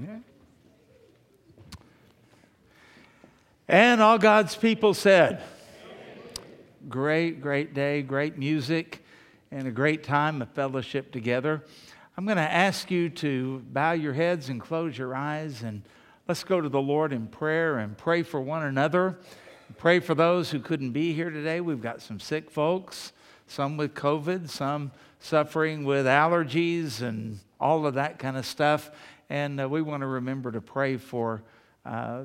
Yeah. And all God's people said, great, great day, great music, and a great time of fellowship together. I'm going to ask you to bow your heads and close your eyes, and let's go to the Lord in prayer and pray for one another. Pray for those who couldn't be here today. We've got some sick folks, some with COVID, some suffering with allergies and all of that kind of stuff. And we want to remember to pray for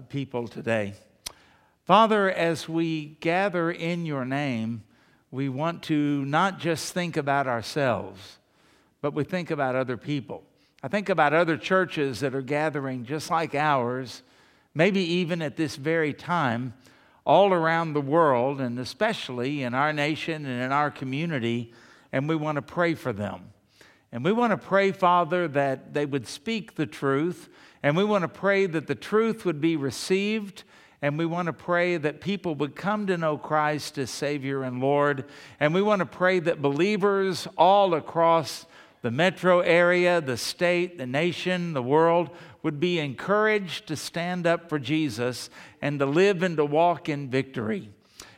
people today. Father, as we gather in your name, we want to not just think about ourselves, but we think about other people. I think about other churches that are gathering just like ours, maybe even at this very time, all around the world, and especially in our nation and in our community, and we want to pray for them. And we want to pray, Father, that they would speak the truth, and we want to pray that the truth would be received, and we want to pray that people would come to know Christ as Savior and Lord, and we want to pray that believers all across the metro area, the state, the nation, the world would be encouraged to stand up for Jesus and to live and to walk in victory.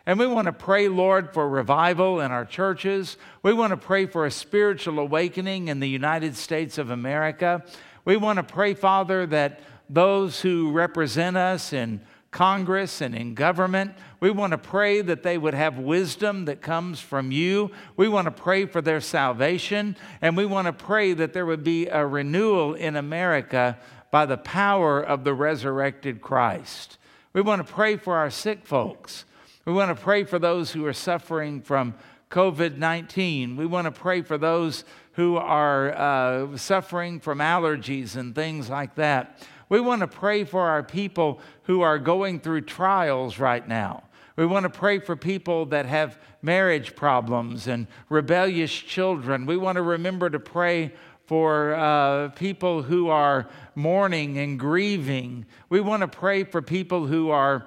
And we want to pray, Lord, for revival in our churches. We want to pray for a spiritual awakening in the United States of America. We want to pray, Father, that those who represent us in Congress and in government, we want to pray that they would have wisdom that comes from you. We want to pray for their salvation, and we want to pray that there would be a renewal in America by the power of the resurrected Christ. We want to pray for our sick folks. We want to pray for those who are suffering from COVID-19. We want to pray for those who are suffering from allergies and things like that. We want to pray for our people who are going through trials right now. We want to pray for people that have marriage problems and rebellious children. We want to remember to pray for people who are mourning and grieving. We want to pray for people who are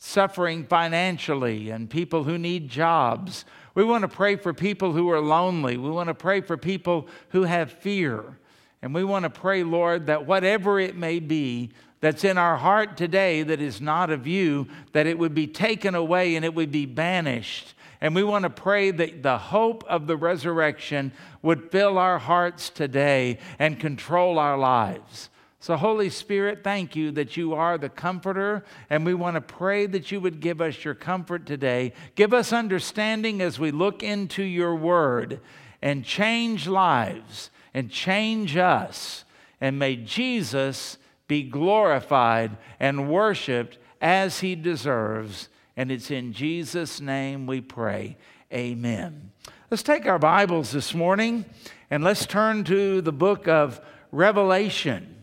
suffering financially and people who need jobs. We want to pray for people who are lonely. We want to pray for people who have fear. And we want to pray, Lord, that whatever it may be that's in our heart today that is not of you, that it would be taken away and it would be banished. And we want to pray that the hope of the resurrection would fill our hearts today and control our lives. So, Holy Spirit, thank you that you are the comforter, and we want to pray that you would give us your comfort today. Give us understanding as we look into your word, and change lives and change us, and may Jesus be glorified and worshiped as he deserves. And it's in Jesus' name we pray. Amen. Let's take our Bibles this morning, and let's turn to the book of Revelation.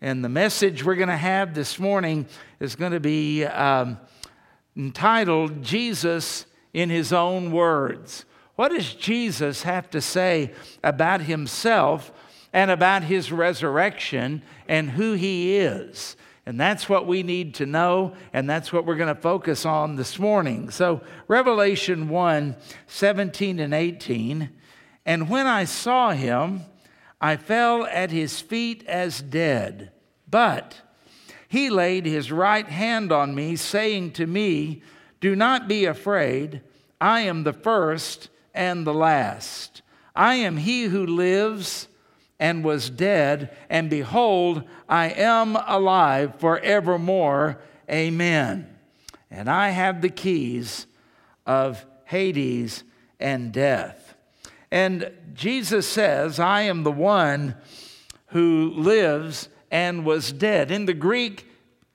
And the message we're going to have this morning is going to be entitled, Jesus in His Own Words. What does Jesus have to say about himself and about his resurrection and who he is? And that's what we need to know, and that's what we're going to focus on this morning. So Revelation 1, 17 and 18, and when I saw him, I fell at his feet as dead. But he laid his right hand on me, saying to me, do not be afraid, I am the first and the last. I am he who lives and was dead, and behold, I am alive forevermore. Amen. And I have the keys of Hades and death. And Jesus says, I am the one who lives and was dead. In the Greek,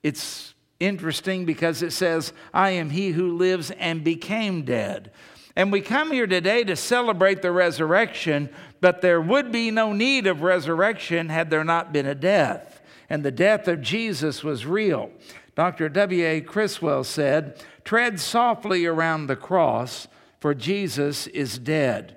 it's interesting because it says, I am he who lives and became dead. And we come here today to celebrate the resurrection, but there would be no need of resurrection had there not been a death. And the death of Jesus was real. Dr. W.A. Criswell said, tread softly around the cross, for Jesus is dead.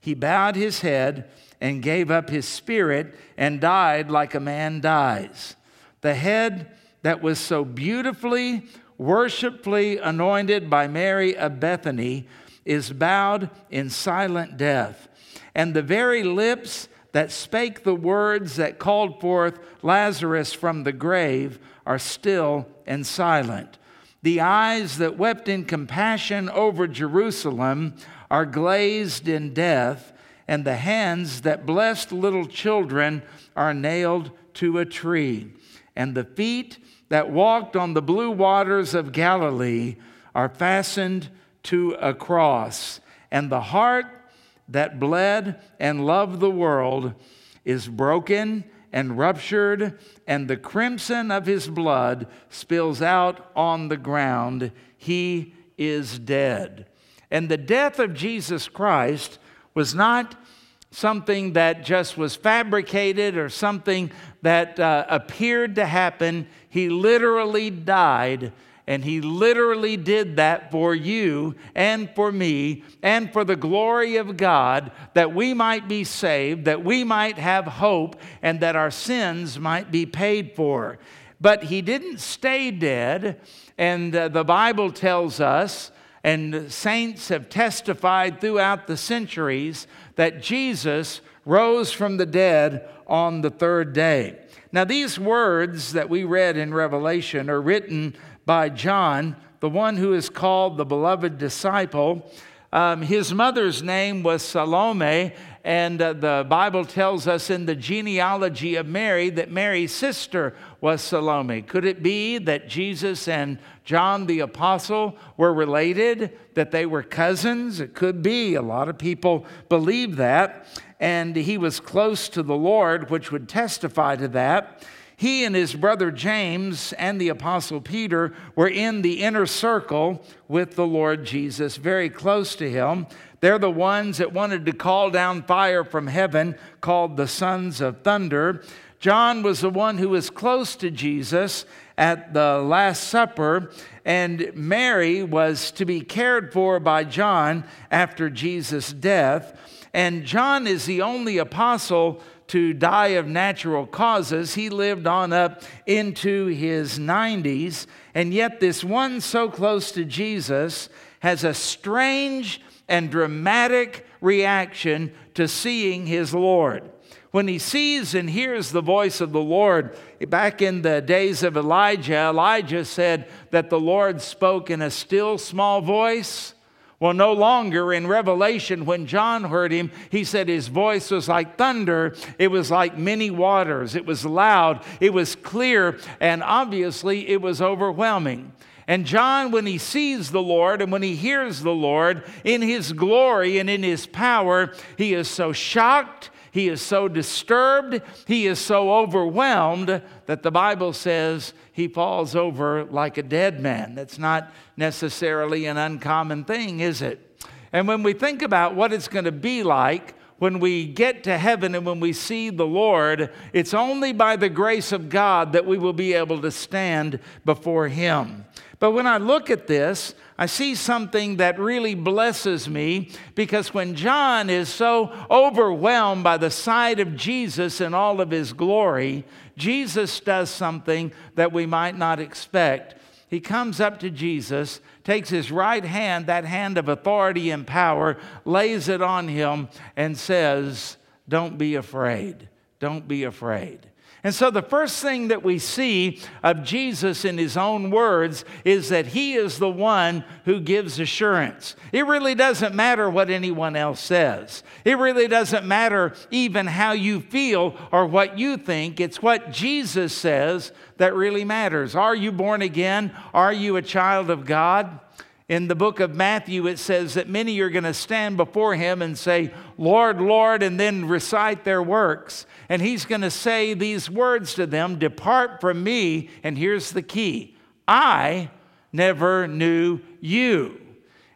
He bowed his head and gave up his spirit and died like a man dies. The head that was so beautifully, worshipfully anointed by Mary of Bethany is bowed in silent death, and the very lips that spake the words that called forth Lazarus from the grave are still and silent. The eyes that wept in compassion over Jerusalem are glazed in death, and the hands that blessed little children are nailed to a tree. And the feet that walked on the blue waters of Galilee are fastened to a cross. And the heart that bled and loved the world is broken and ruptured, and the crimson of his blood spills out on the ground. He is dead. And the death of Jesus Christ was not something that just was fabricated or something that appeared to happen. He literally died, and he literally did that for you and for me and for the glory of God, that we might be saved, that we might have hope, and that our sins might be paid for. But he didn't stay dead, and the Bible tells us, and saints have testified throughout the centuries, that Jesus rose from the dead on the third day. Now, these words that we read in Revelation are written by John, the one who is called the beloved disciple. His mother's name was Salome, and the Bible tells us in the genealogy of Mary that Mary's sister was Salome. Could it be that Jesus and John the Apostle were related, that they were cousins? It could be. A lot of people believe that, and he was close to the Lord, which would testify to that. He and his brother James and the Apostle Peter were in the inner circle with the Lord Jesus, very close to him. They're the ones that wanted to call down fire from heaven, called the sons of thunder. John was the one who was close to Jesus at the Last Supper, and Mary was to be cared for by John after Jesus' death. And John is the only apostle to die of natural causes. He lived on up into his 90s, and yet this one so close to Jesus has a strange and dramatic reaction to seeing his Lord. When he sees and hears the voice of the Lord, back in the days of Elijah, Elijah said that the Lord spoke in a still small voice. Well, no longer in Revelation, when John heard him, he said his voice was like thunder. It was like many waters. It was loud. It was clear. And obviously, it was overwhelming. And John, when he sees the Lord and when he hears the Lord in his glory and in his power, he is so shocked, he is so disturbed, he is so overwhelmed that the Bible says he falls over like a dead man. That's not necessarily an uncommon thing, is it? And when we think about what it's going to be like when we get to heaven and when we see the Lord, it's only by the grace of God that we will be able to stand before him. But when I look at this, I see something that really blesses me, because when John is so overwhelmed by the sight of Jesus in all of his glory, Jesus does something that we might not expect. He comes up to Jesus, takes his right hand, that hand of authority and power, lays it on him and says, "Don't be afraid. Don't be afraid." And so the first thing that we see of Jesus in his own words is that he is the one who gives assurance. It really doesn't matter what anyone else says. It really doesn't matter even how you feel or what you think. It's what Jesus says that really matters. Are you born again? Are you a child of God? In the book of Matthew, it says that many are going to stand before him and say, "Lord, Lord," and then recite their works. And he's going to say these words to them, "Depart from me," and here's the key, "I never knew you."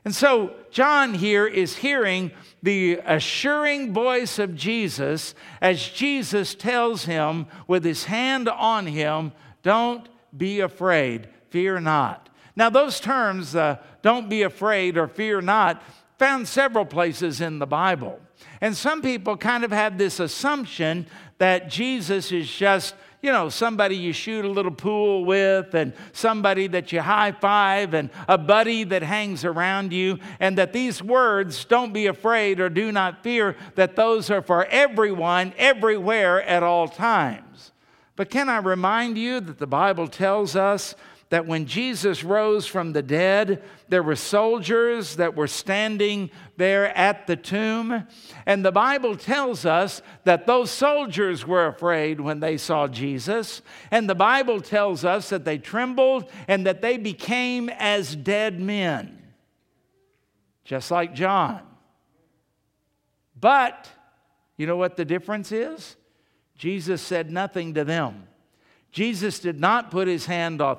And so John here is hearing the assuring voice of Jesus as Jesus tells him with his hand on him, "Don't be afraid, fear not." Now, those terms, "don't be afraid" or "fear not," found several places in the Bible. And some people kind of have this assumption that Jesus is just, you know, somebody you shoot a little pool with, and somebody that you high-five, and a buddy that hangs around you, and that these words, don't be afraid or do not fear, that those are for everyone, everywhere, at all times. But can I remind you that the Bible tells us that when Jesus rose from the dead, there were soldiers that were standing there at the tomb. And the Bible tells us that those soldiers were afraid when they saw Jesus. And the Bible tells us that they trembled and that they became as dead men, just like John. But you know what the difference is? Jesus said nothing to them. Jesus did not put his hand on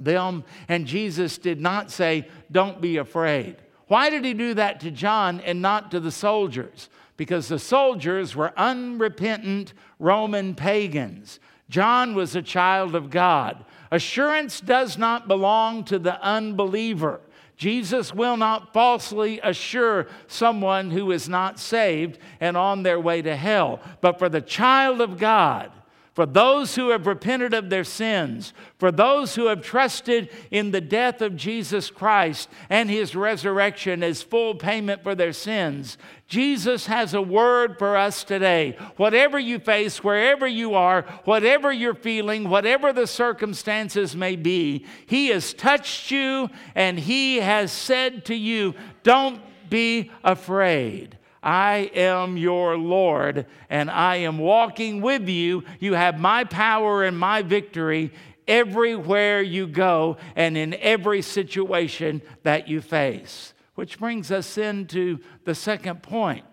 them, and Jesus did not say, "Don't be afraid." Why did he do that to John and not to the soldiers? Because the soldiers were unrepentant Roman pagans. John was a child of God. Assurance does not belong to the unbeliever. Jesus will not falsely assure someone who is not saved and on their way to hell. But for the child of God, for those who have repented of their sins, for those who have trusted in the death of Jesus Christ and his resurrection as full payment for their sins, Jesus has a word for us today. Whatever you face, wherever you are, whatever you're feeling, whatever the circumstances may be, he has touched you and he has said to you, "Don't be afraid. I am your Lord, and I am walking with you. You have my power and my victory everywhere you go and in every situation that you face." Which brings us into the second point.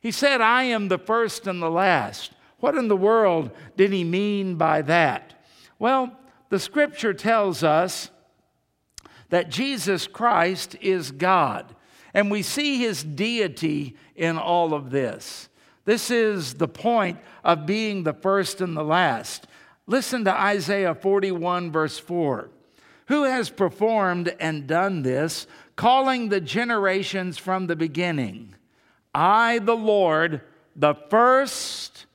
He said, "I am the first and the last." What in the world did he mean by that? Well, the scripture tells us that Jesus Christ is God. And we see his deity in all of this. This is the point of being the first and the last. Listen to Isaiah 41, verse 4. "Who has performed and done this, calling the generations from the beginning? I, the Lord, the first,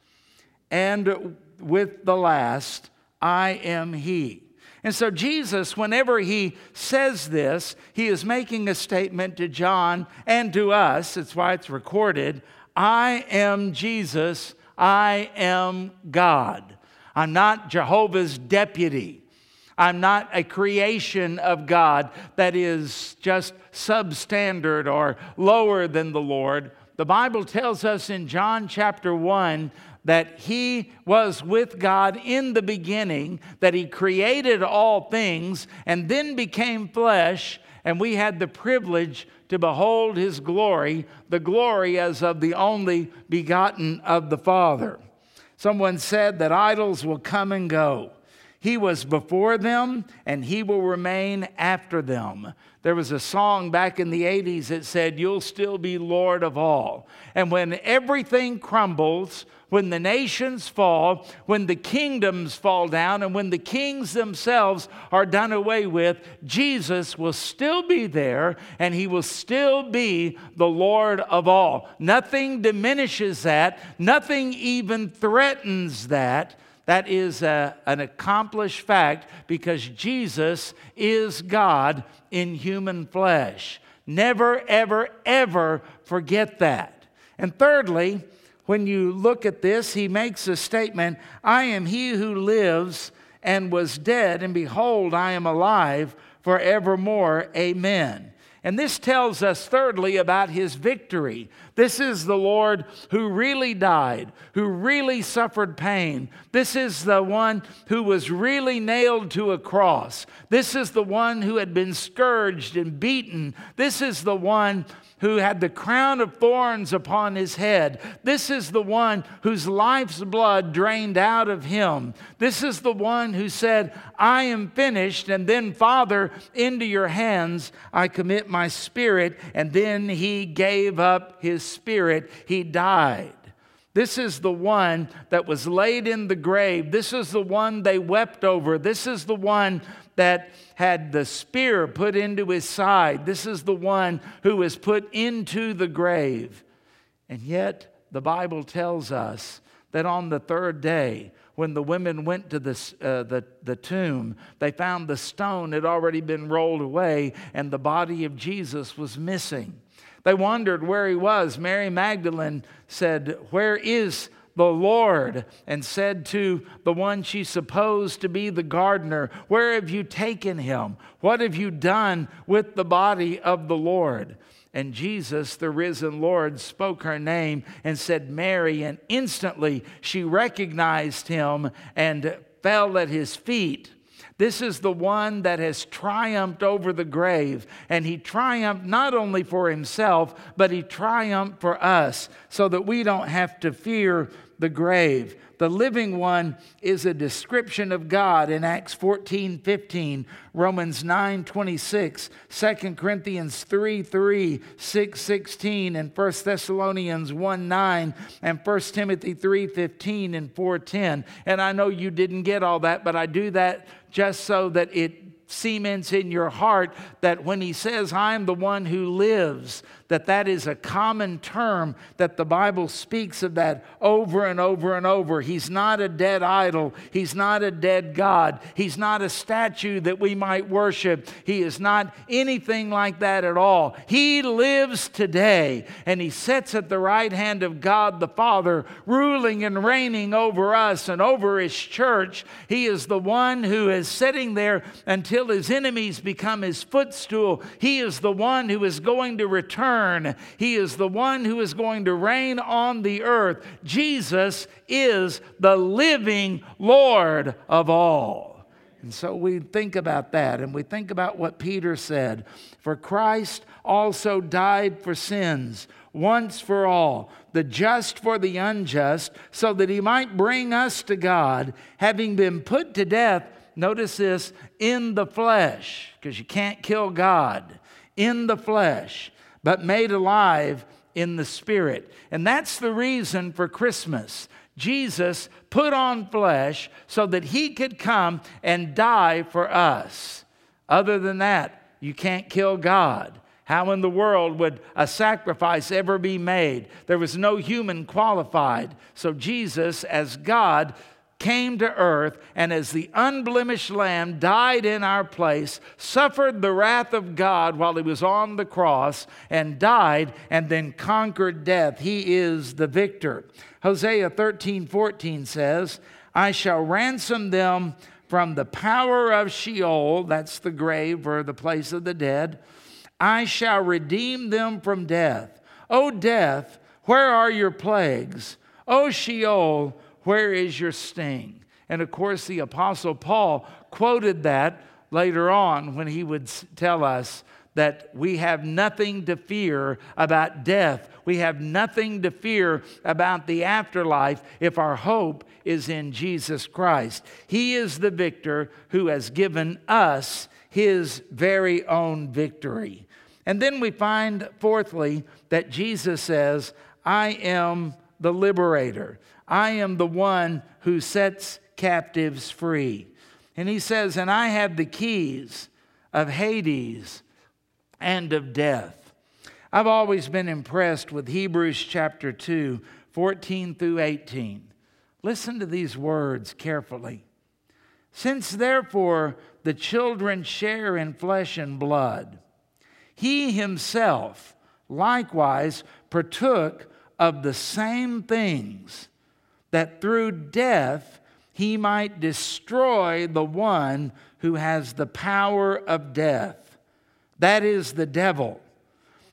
and with the last, I am he." And so Jesus, whenever he says this, he is making a statement to John and to us. It's why it's recorded. I am Jesus. I am God. I'm not Jehovah's deputy. I'm not a creation of God that is just substandard or lower than the Lord. The Bible tells us in John chapter 1 that he was with God in the beginning, that he created all things and then became flesh, and we had the privilege to behold his glory, the glory as of the only begotten of the Father. Someone said that idols will come and go. He was before them, and he will remain after them. There was a song back in the 80s that said, "You'll still be Lord of all." And when everything crumbles, when the nations fall, when the kingdoms fall down, and when the kings themselves are done away with, Jesus will still be there, and he will still be the Lord of all. Nothing diminishes that. Nothing even threatens that. That is an accomplished fact because Jesus is God in human flesh. Never, ever, ever forget that. And thirdly, when you look at this, he makes a statement, "I am he who lives and was dead, and behold, I am alive forevermore. Amen." And this tells us, thirdly, about his victory. This is the Lord who really died, who really suffered pain. This is the one who was really nailed to a cross. This is the one who had been scourged and beaten. This is the one who had the crown of thorns upon his head. This is the one whose life's blood drained out of him. This is the one who said, "I am finished," and then, "Father, into your hands I commit my spirit," and then he gave up his spirit. He died. This is the one that was laid in the grave. This is the one they wept over. This is the one that had the spear put into his side. This is the one who was put into the grave. And yet, the Bible tells us that on the third day, when the women went to the tomb, they found the stone had already been rolled away and the body of Jesus was missing. They wondered where he was. Mary Magdalene said, "Where is the Lord?" and said to the one she supposed to be the gardener, "Where have you taken him? What have you done with the body of the Lord?" And Jesus, the risen Lord, spoke her name and said, "Mary," and instantly she recognized him and fell at his feet. This is the one that has triumphed over the grave, and he triumphed not only for himself, but he triumphed for us so that we don't have to fear the grave. The living one is a description of God in Acts 14:15, Romans 9:26, 2 Corinthians 3:3, 6:16, and 1 Thessalonians 1:9, and 1 Timothy 3:15 and 4:10. And I know you didn't get all that, but I do that just so that it cements in your heart that when he says, "I am the one who lives," that is a common term that the Bible speaks of that over and over and over. He's not a dead idol. He's not a dead God. He's not a statue that we might worship. He is not anything like that at all. He lives today, and he sits at the right hand of God the Father, ruling and reigning over us and over his church. He is the one who is sitting there until his enemies become his footstool. He is the one who is going to return. He is the one who is going to reign on the earth. Jesus is the living Lord of all. And so we think about that, and we think about what Peter said. For Christ also died for sins, once for all, the just for the unjust, so that he might bring us to God, having been put to death, notice this, in the flesh, because you can't kill God, in the flesh, but made alive in the spirit. And that's the reason for Christmas. Jesus put on flesh so that he could come and die for us. Other than that, you can't kill God. How in the world would a sacrifice ever be made? There was no human qualified. So Jesus, as God, came to earth, and as the unblemished lamb died in our place, suffered the wrath of God while he was on the cross, and died, and then conquered death. He is the victor. Hosea 13:14 says, "I shall ransom them from the power of Sheol," that's the grave or the place of the dead. "I shall redeem them from death. O death, where are your plagues? O Sheol, where is your sting?" And of course, the Apostle Paul quoted that later on when he would tell us that we have nothing to fear about death. We have nothing to fear about the afterlife if our hope is in Jesus Christ. He is the victor who has given us his very own victory. And then we find, fourthly, that Jesus says, "I am the liberator. I am the one who sets captives free." And he says, "And I have the keys of Hades and of death." I've always been impressed with Hebrews chapter 2, 14 through 18. Listen to these words carefully. "Since therefore the children share in flesh and blood, he himself likewise partook of the same things, that through death he might destroy the one who has the power of death, that is the devil,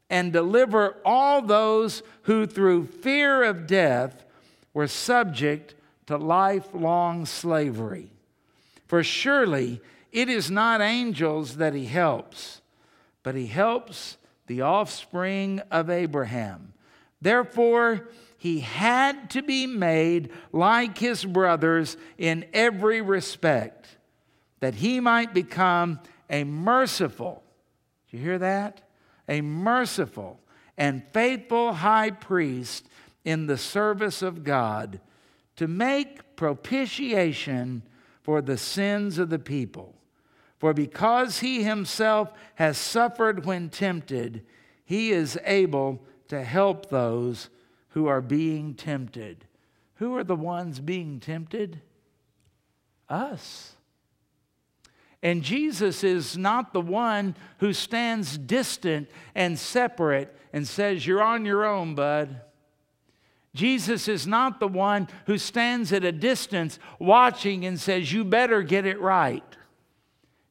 and deliver all those who through fear of death were subject to lifelong slavery. For surely it is not angels that he helps, but he helps the offspring of Abraham. Therefore, he had to be made like his brothers in every respect, that he might become a merciful," did you hear that? "A merciful and faithful high priest in the service of God, to make propitiation for the sins of the people. For because he himself has suffered when tempted, he is able to help those who are being tempted." Who are the ones being tempted? us. And Jesus is not the one who stands distant and separate and says, "You're on your own, bud." Jesus is not the one who stands at a distance watching and says, "You better get it right."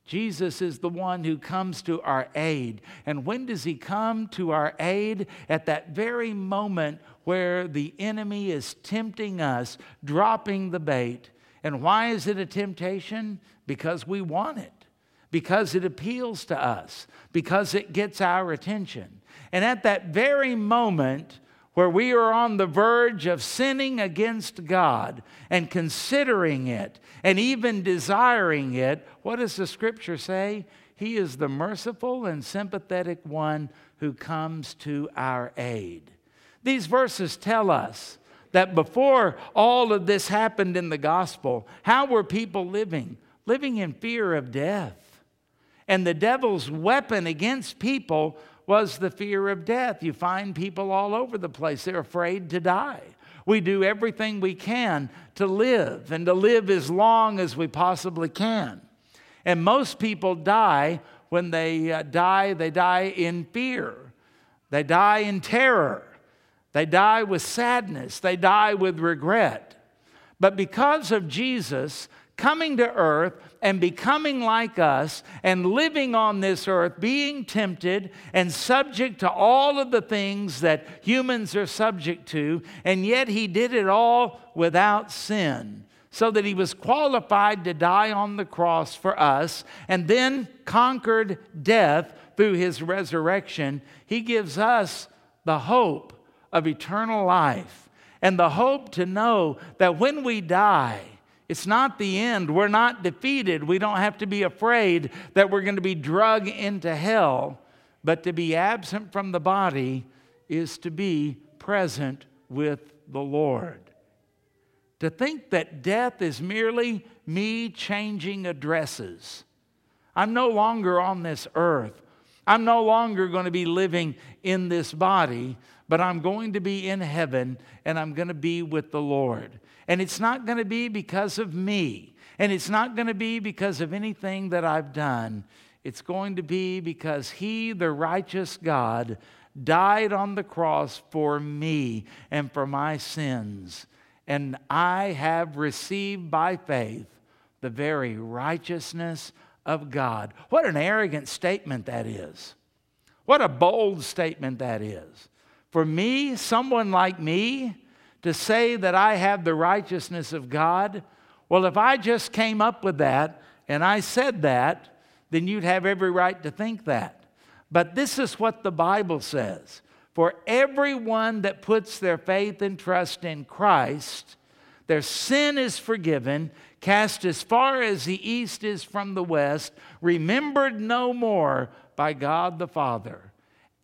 Jesus is the one who comes to our aid. And when does he come to our aid? At that very moment where the enemy is tempting us, dropping the bait. And why is it a temptation? Because we want it. Because it appeals to us. Because it gets our attention. And at that very moment where we are on the verge of sinning against God and considering it and even desiring it, what does the Scripture say? He is the merciful and sympathetic one who comes to our aid. These verses tell us that before all of this happened in the gospel, how were people living? Living in fear of death. And the devil's weapon against people was the fear of death. You find people all over the place. They're afraid to die. We do everything we can to live and to live as long as we possibly can. And most people die when they die in fear. They die in terror. They die with sadness. They die with regret. But because of Jesus coming to earth and becoming like us and living on this earth, being tempted and subject to all of the things that humans are subject to, and yet he did it all without sin, so that he was qualified to die on the cross for us and then conquered death through his resurrection. He gives us the hope of eternal life and the hope to know that when we die, it's not the end. We're not defeated. We don't have to be afraid that we're going to be dragged into hell. But to be absent from the body is to be present with the Lord. To think that death is merely me changing addresses. I'm no longer on this earth. I'm no longer going to be living in this body, but I'm going to be in heaven and I'm going to be with the Lord. And it's not going to be because of me. And it's not going to be because of anything that I've done. It's going to be because he, the righteous God, died on the cross for me and for my sins. And I have received by faith the very righteousness of God. What an arrogant statement that is. What a bold statement that is. For me, someone like me, to say that I have the righteousness of God, well, if I just came up with that and I said that, then you'd have every right to think that. But this is what the Bible says. For everyone that puts their faith and trust in Christ, their sin is forgiven, cast as far as the east is from the west, remembered no more by God the Father.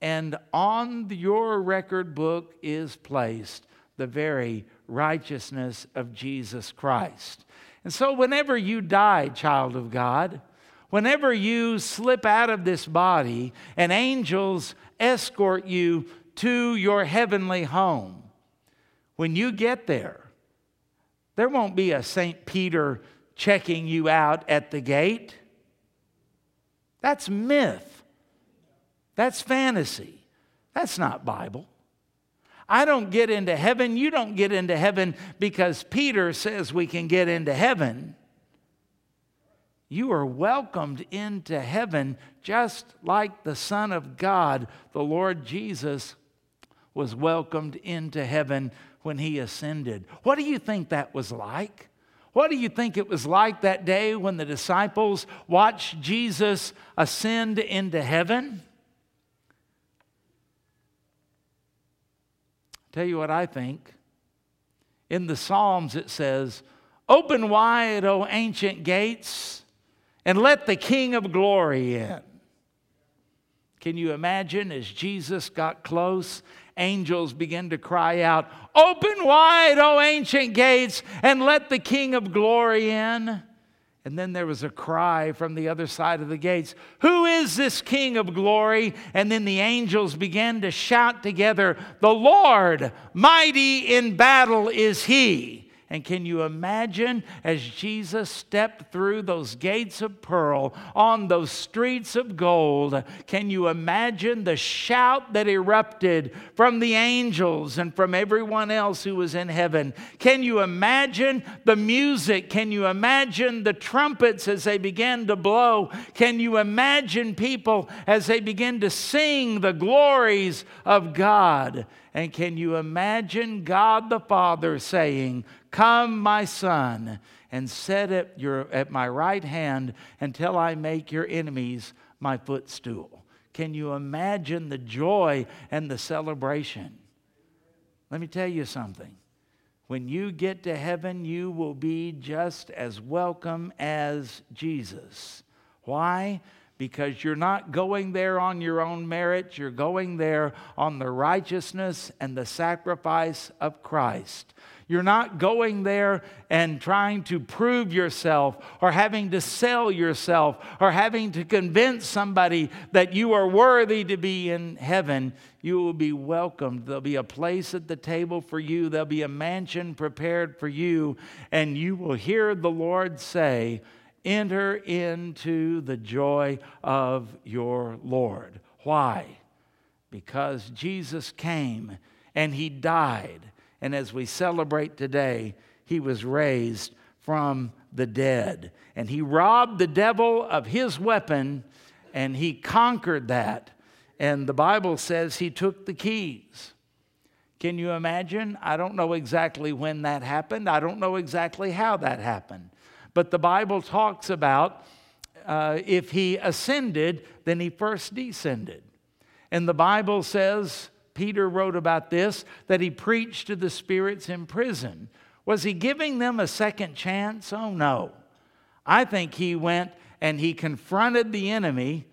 And on your record book is placed the very righteousness of Jesus Christ. And so whenever you die, child of God, whenever you slip out of this body and angels escort you to your heavenly home, when you get there, there won't be a St. Peter checking you out at the gate. That's myth. That's fantasy. That's not Bible. I don't get into heaven. You don't get into heaven because Peter says we can get into heaven. You are welcomed into heaven just like the Son of God, the Lord Jesus, was welcomed into heaven when he ascended. What do you think that was like? What do you think it was like that day when the disciples watched Jesus ascend into heaven? Tell you what I think. In the Psalms it says, "Open wide, O ancient gates, and let the King of glory in." Can you imagine as Jesus got close, angels began to cry out, "Open wide, O ancient gates, and let the King of glory in." And then there was a cry from the other side of the gates, "Who is this King of glory?" And then the angels began to shout together, "The Lord, mighty in battle is he." And can you imagine as Jesus stepped through those gates of pearl on those streets of gold? Can you imagine the shout that erupted from the angels and from everyone else who was in heaven? Can you imagine the music? Can you imagine the trumpets as they began to blow? Can you imagine people as they begin to sing the glories of God? And can you imagine God the Father saying, "Come, my son, and sit at my right hand until I make your enemies my footstool"? Can you imagine the joy and the celebration? Let me tell you something. When you get to heaven, you will be just as welcome as Jesus. Why? Because you're not going there on your own merit. You're going there on the righteousness and the sacrifice of Christ. You're not going there and trying to prove yourself or having to sell yourself or having to convince somebody that you are worthy to be in heaven. You will be welcomed. There'll be a place at the table for you. There'll be a mansion prepared for you. And you will hear the Lord say, "Enter into the joy of your Lord." Why? Because Jesus came and He died. And as we celebrate today, He was raised from the dead. And He robbed the devil of his weapon and He conquered that. And the Bible says He took the keys. Can you imagine? I don't know exactly when that happened. I don't know exactly how that happened. But the Bible talks about if He ascended, then He first descended. And the Bible says, Peter wrote about this, that He preached to the spirits in prison. Was He giving them a second chance? Oh, no. I think He went and He confronted the enemy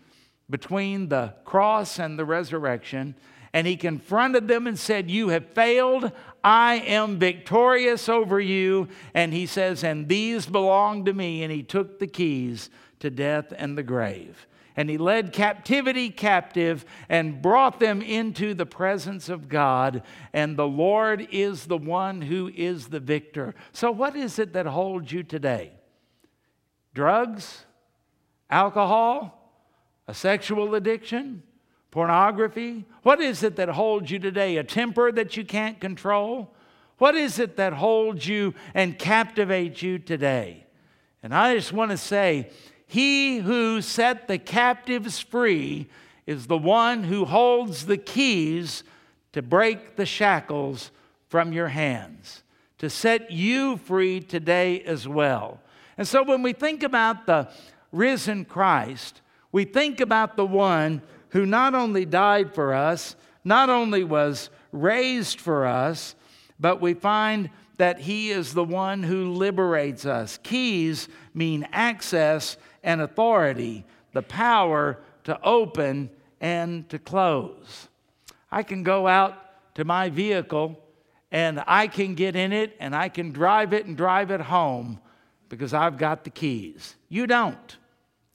between the cross and the resurrection. And He confronted them and said, "You have failed. I am victorious over you." And He says, "And these belong to me." And He took the keys to death and the grave. And He led captivity captive and brought them into the presence of God. And the Lord is the one who is the victor. So what is it that holds you today? Drugs? Alcohol? A sexual addiction? Pornography? What is it that holds you today? A temper that you can't control? What is it that holds you and captivates you today? And I just want to say, He who set the captives free is the one who holds the keys to break the shackles from your hands, to set you free today as well. And so when we think about the risen Christ, we think about the one who not only died for us, not only was raised for us, but we find that He is the one who liberates us. Keys mean access and authority, the power to open and to close. I can go out to my vehicle and I can get in it and I can drive it and drive it home because I've got the keys. You don't.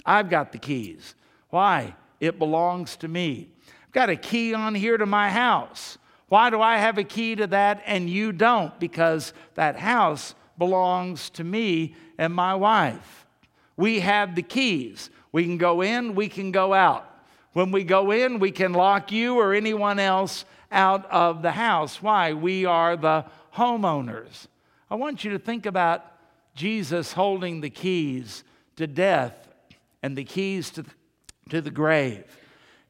I've got the keys. Why? It belongs to me. I've got a key on here to my house. Why do I have a key to that and you don't? Because that house belongs to me and my wife. We have the keys. We can go in, we can go out. When we go in, we can lock you or anyone else out of the house. Why? We are the homeowners. I want you to think about Jesus holding the keys to death and the keys to the grave.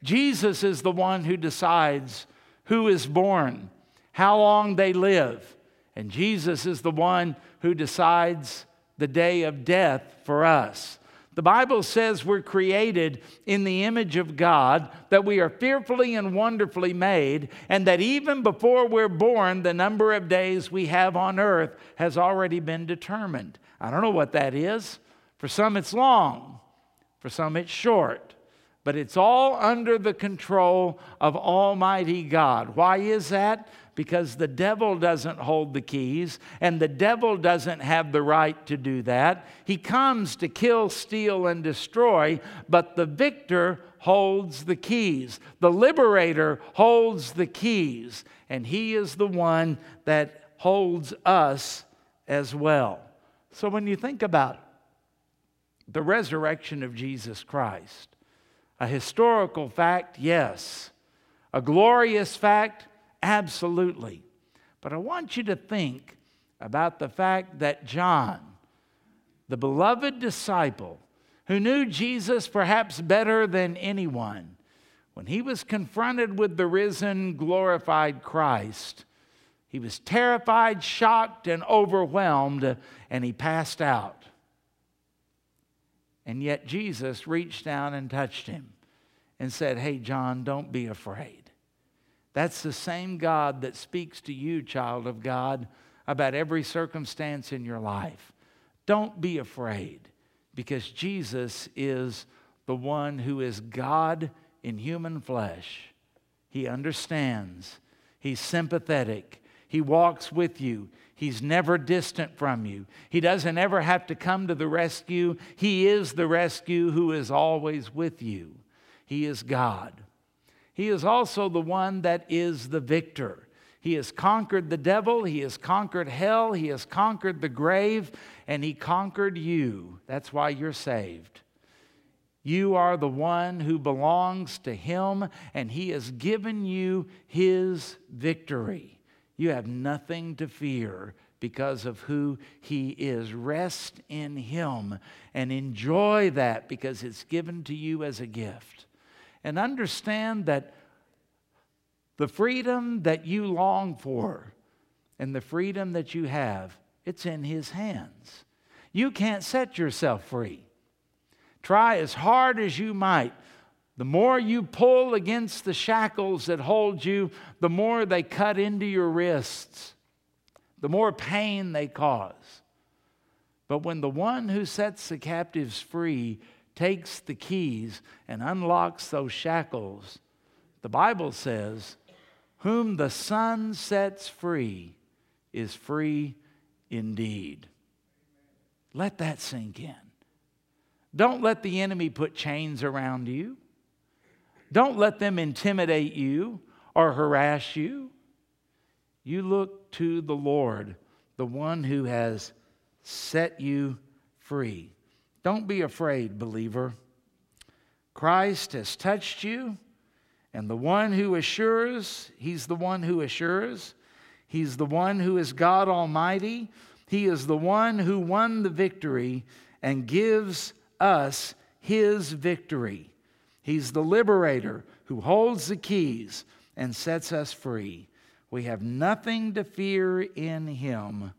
Jesus is the one who decides who is born, how long they live, and Jesus is the one who decides the day of death for us. The Bible says we're created in the image of God, that we are fearfully and wonderfully made, and that even before we're born, the number of days we have on earth has already been determined. I don't know what that is. For some it's long, for some it's short. But it's all under the control of Almighty God. Why is that? Because the devil doesn't hold the keys, and the devil doesn't have the right to do that. He comes to kill, steal, and destroy, but the victor holds the keys. The liberator holds the keys, and He is the one that holds us as well. So when you think about the resurrection of Jesus Christ, a historical fact, yes. A glorious fact, absolutely. But I want you to think about the fact that John, the beloved disciple, who knew Jesus perhaps better than anyone, when he was confronted with the risen, glorified Christ, he was terrified, shocked, and overwhelmed, and he passed out. And yet Jesus reached down and touched him and said, "Hey, John, don't be afraid." That's the same God that speaks to you, child of God, about every circumstance in your life. Don't be afraid, because Jesus is the one who is God in human flesh. He understands. He's sympathetic. He walks with you. He's never distant from you. He doesn't ever have to come to the rescue. He is the rescue who is always with you. He is God. He is also the one that is the victor. He has conquered the devil. He has conquered hell. He has conquered the grave. And he conquered you. That's why you're saved. You are the one who belongs to him, and he has given you his victory. You have nothing to fear because of who he is. Rest in him and enjoy that, because it's given to you as a gift. And understand that the freedom that you long for and the freedom that you have, it's in his hands. You can't set yourself free. Try as hard as you might. The more you pull against the shackles that hold you, the more they cut into your wrists, the more pain they cause. But when the one who sets the captives free takes the keys and unlocks those shackles, the Bible says, "Whom the Son sets free is free indeed." Let that sink in. Don't let the enemy put chains around you. Don't let them intimidate you or harass you. You look to the Lord, the one who has set you free. Don't be afraid, believer. Christ has touched you, and the one who assures, he's the one who assures. He's the one who is God Almighty. He is the one who won the victory and gives us his victory. He's the liberator who holds the keys and sets us free. We have nothing to fear in him,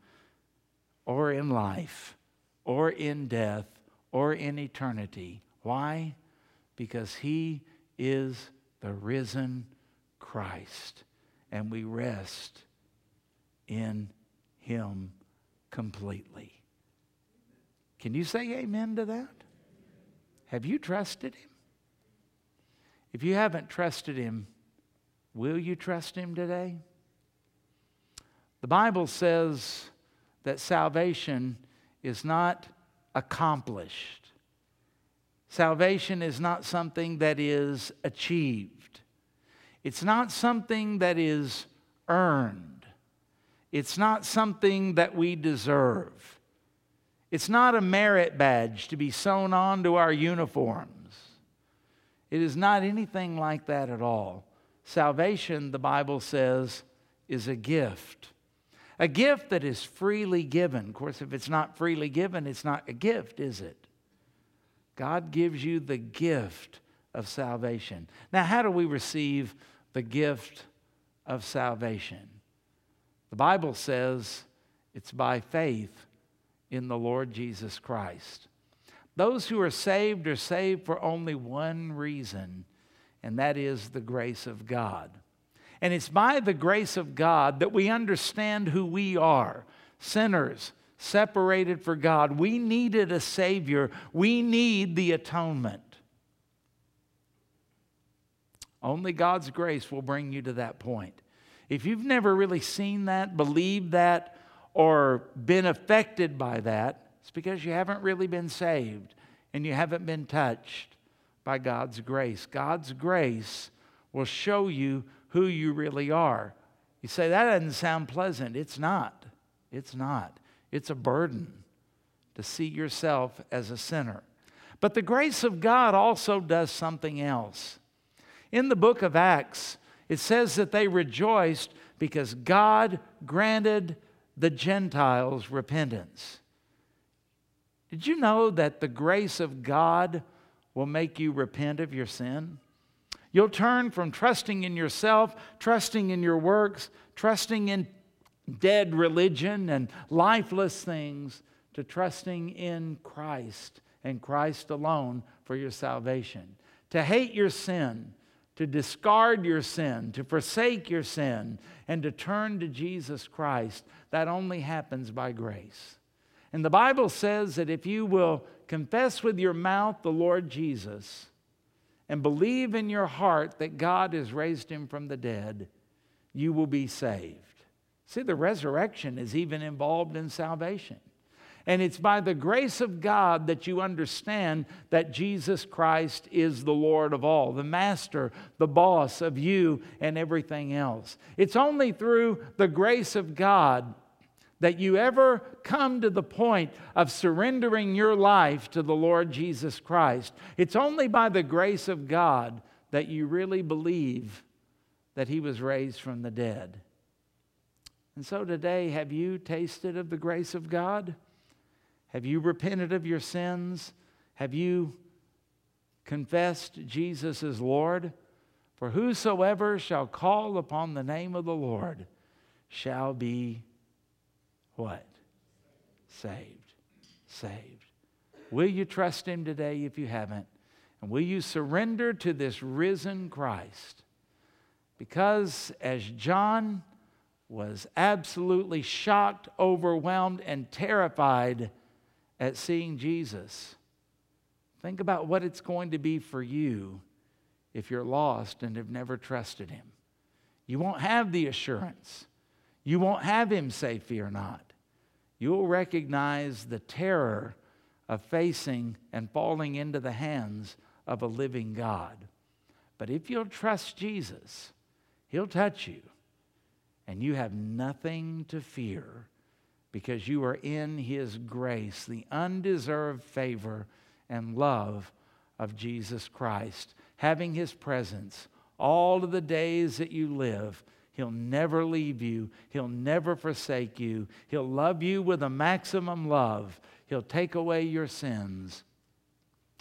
or in life, or in death, or in eternity. Why? Because he is the risen Christ, and we rest in him completely. Can you say amen to that? Have you trusted him? If you haven't trusted him, will you trust him today? The Bible says that salvation is not accomplished. Salvation is not something that is achieved. It's not something that is earned. It's not something that we deserve. It's not a merit badge to be sewn onto our uniforms. It is not anything like that at all. Salvation, the Bible says, is a gift. A gift that is freely given. Of course, if it's not freely given, it's not a gift, is it? God gives you the gift of salvation. Now, how do we receive the gift of salvation? The Bible says it's by faith in the Lord Jesus Christ. Those who are saved for only one reason, and that is the grace of God. And it's by the grace of God that we understand who we are, sinners separated for God. We needed a Savior. We need the atonement. Only God's grace will bring you to that point. If you've never really seen that, believed that, or been affected by that, it's because you haven't really been saved and you haven't been touched by God's grace. God's grace will show you who you really are. You say, that doesn't sound pleasant. It's not. It's not. It's a burden to see yourself as a sinner. But the grace of God also does something else. In the book of Acts, it says that they rejoiced because God granted the Gentiles repentance. Did you know that the grace of God will make you repent of your sin? You'll turn from trusting in yourself, trusting in your works, trusting in dead religion and lifeless things, to trusting in Christ and Christ alone for your salvation. To hate your sin, to discard your sin, to forsake your sin, and to turn to Jesus Christ, that only happens by grace. And the Bible says that if you will confess with your mouth the Lord Jesus and believe in your heart that God has raised him from the dead, you will be saved. See, the resurrection is even involved in salvation. And it's by the grace of God that you understand that Jesus Christ is the Lord of all, the master, the boss of you and everything else. It's only through the grace of God that you ever come to the point of surrendering your life to the Lord Jesus Christ. It's only by the grace of God that you really believe that He was raised from the dead. And so today, have you tasted of the grace of God? Have you repented of your sins? Have you confessed Jesus as Lord? For whosoever shall call upon the name of the Lord shall be what? Saved. Saved. Will you trust Him today if you haven't? And will you surrender to this risen Christ? Because as John was absolutely shocked, overwhelmed, and terrified at seeing Jesus, think about what it's going to be for you if you're lost and have never trusted Him. You won't have the assurance. You won't have Him say, "Fear not." You will recognize the terror of facing and falling into the hands of a living God. But if you'll trust Jesus, He'll touch you, and you have nothing to fear, because you are in His grace, the undeserved favor and love of Jesus Christ. Having His presence all of the days that you live, He'll never leave you. He'll never forsake you. He'll love you with a maximum love. He'll take away your sins.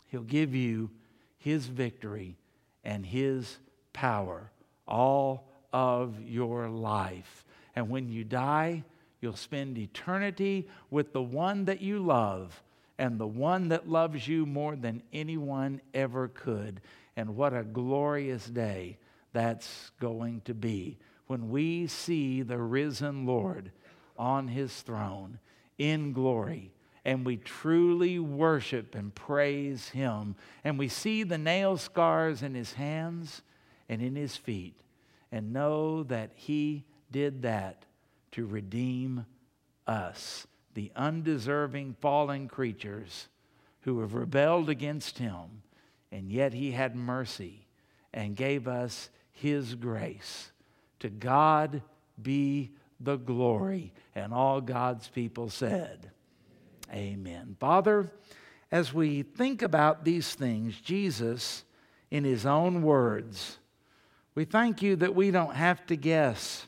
He'll give you His victory and His power all of your life. And when you die, you'll spend eternity with the one that you love and the one that loves you more than anyone ever could. And what a glorious day that's going to be when we see the risen Lord on His throne in glory, and we truly worship and praise Him, and we see the nail scars in His hands and in His feet, and know that He did that to redeem us, the undeserving fallen creatures who have rebelled against Him, and yet He had mercy and gave us His grace. To God be the glory. And all God's people said, Amen. Father, as we think about these things, Jesus, in His own words, we thank You that we don't have to guess.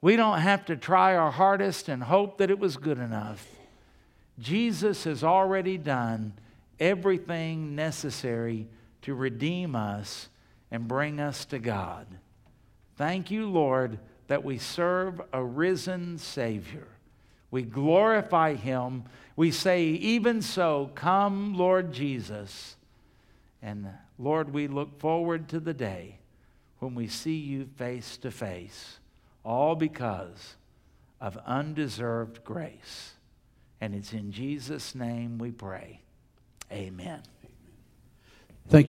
We don't have to try our hardest and hope that it was good enough. Jesus has already done everything necessary to redeem us and bring us to God. Thank You, Lord, that we serve a risen Savior. We glorify Him. We say, "Even so, come, Lord Jesus." And Lord, we look forward to the day when we see You face to face. All because of undeserved grace. And it's in Jesus' name we pray. Amen.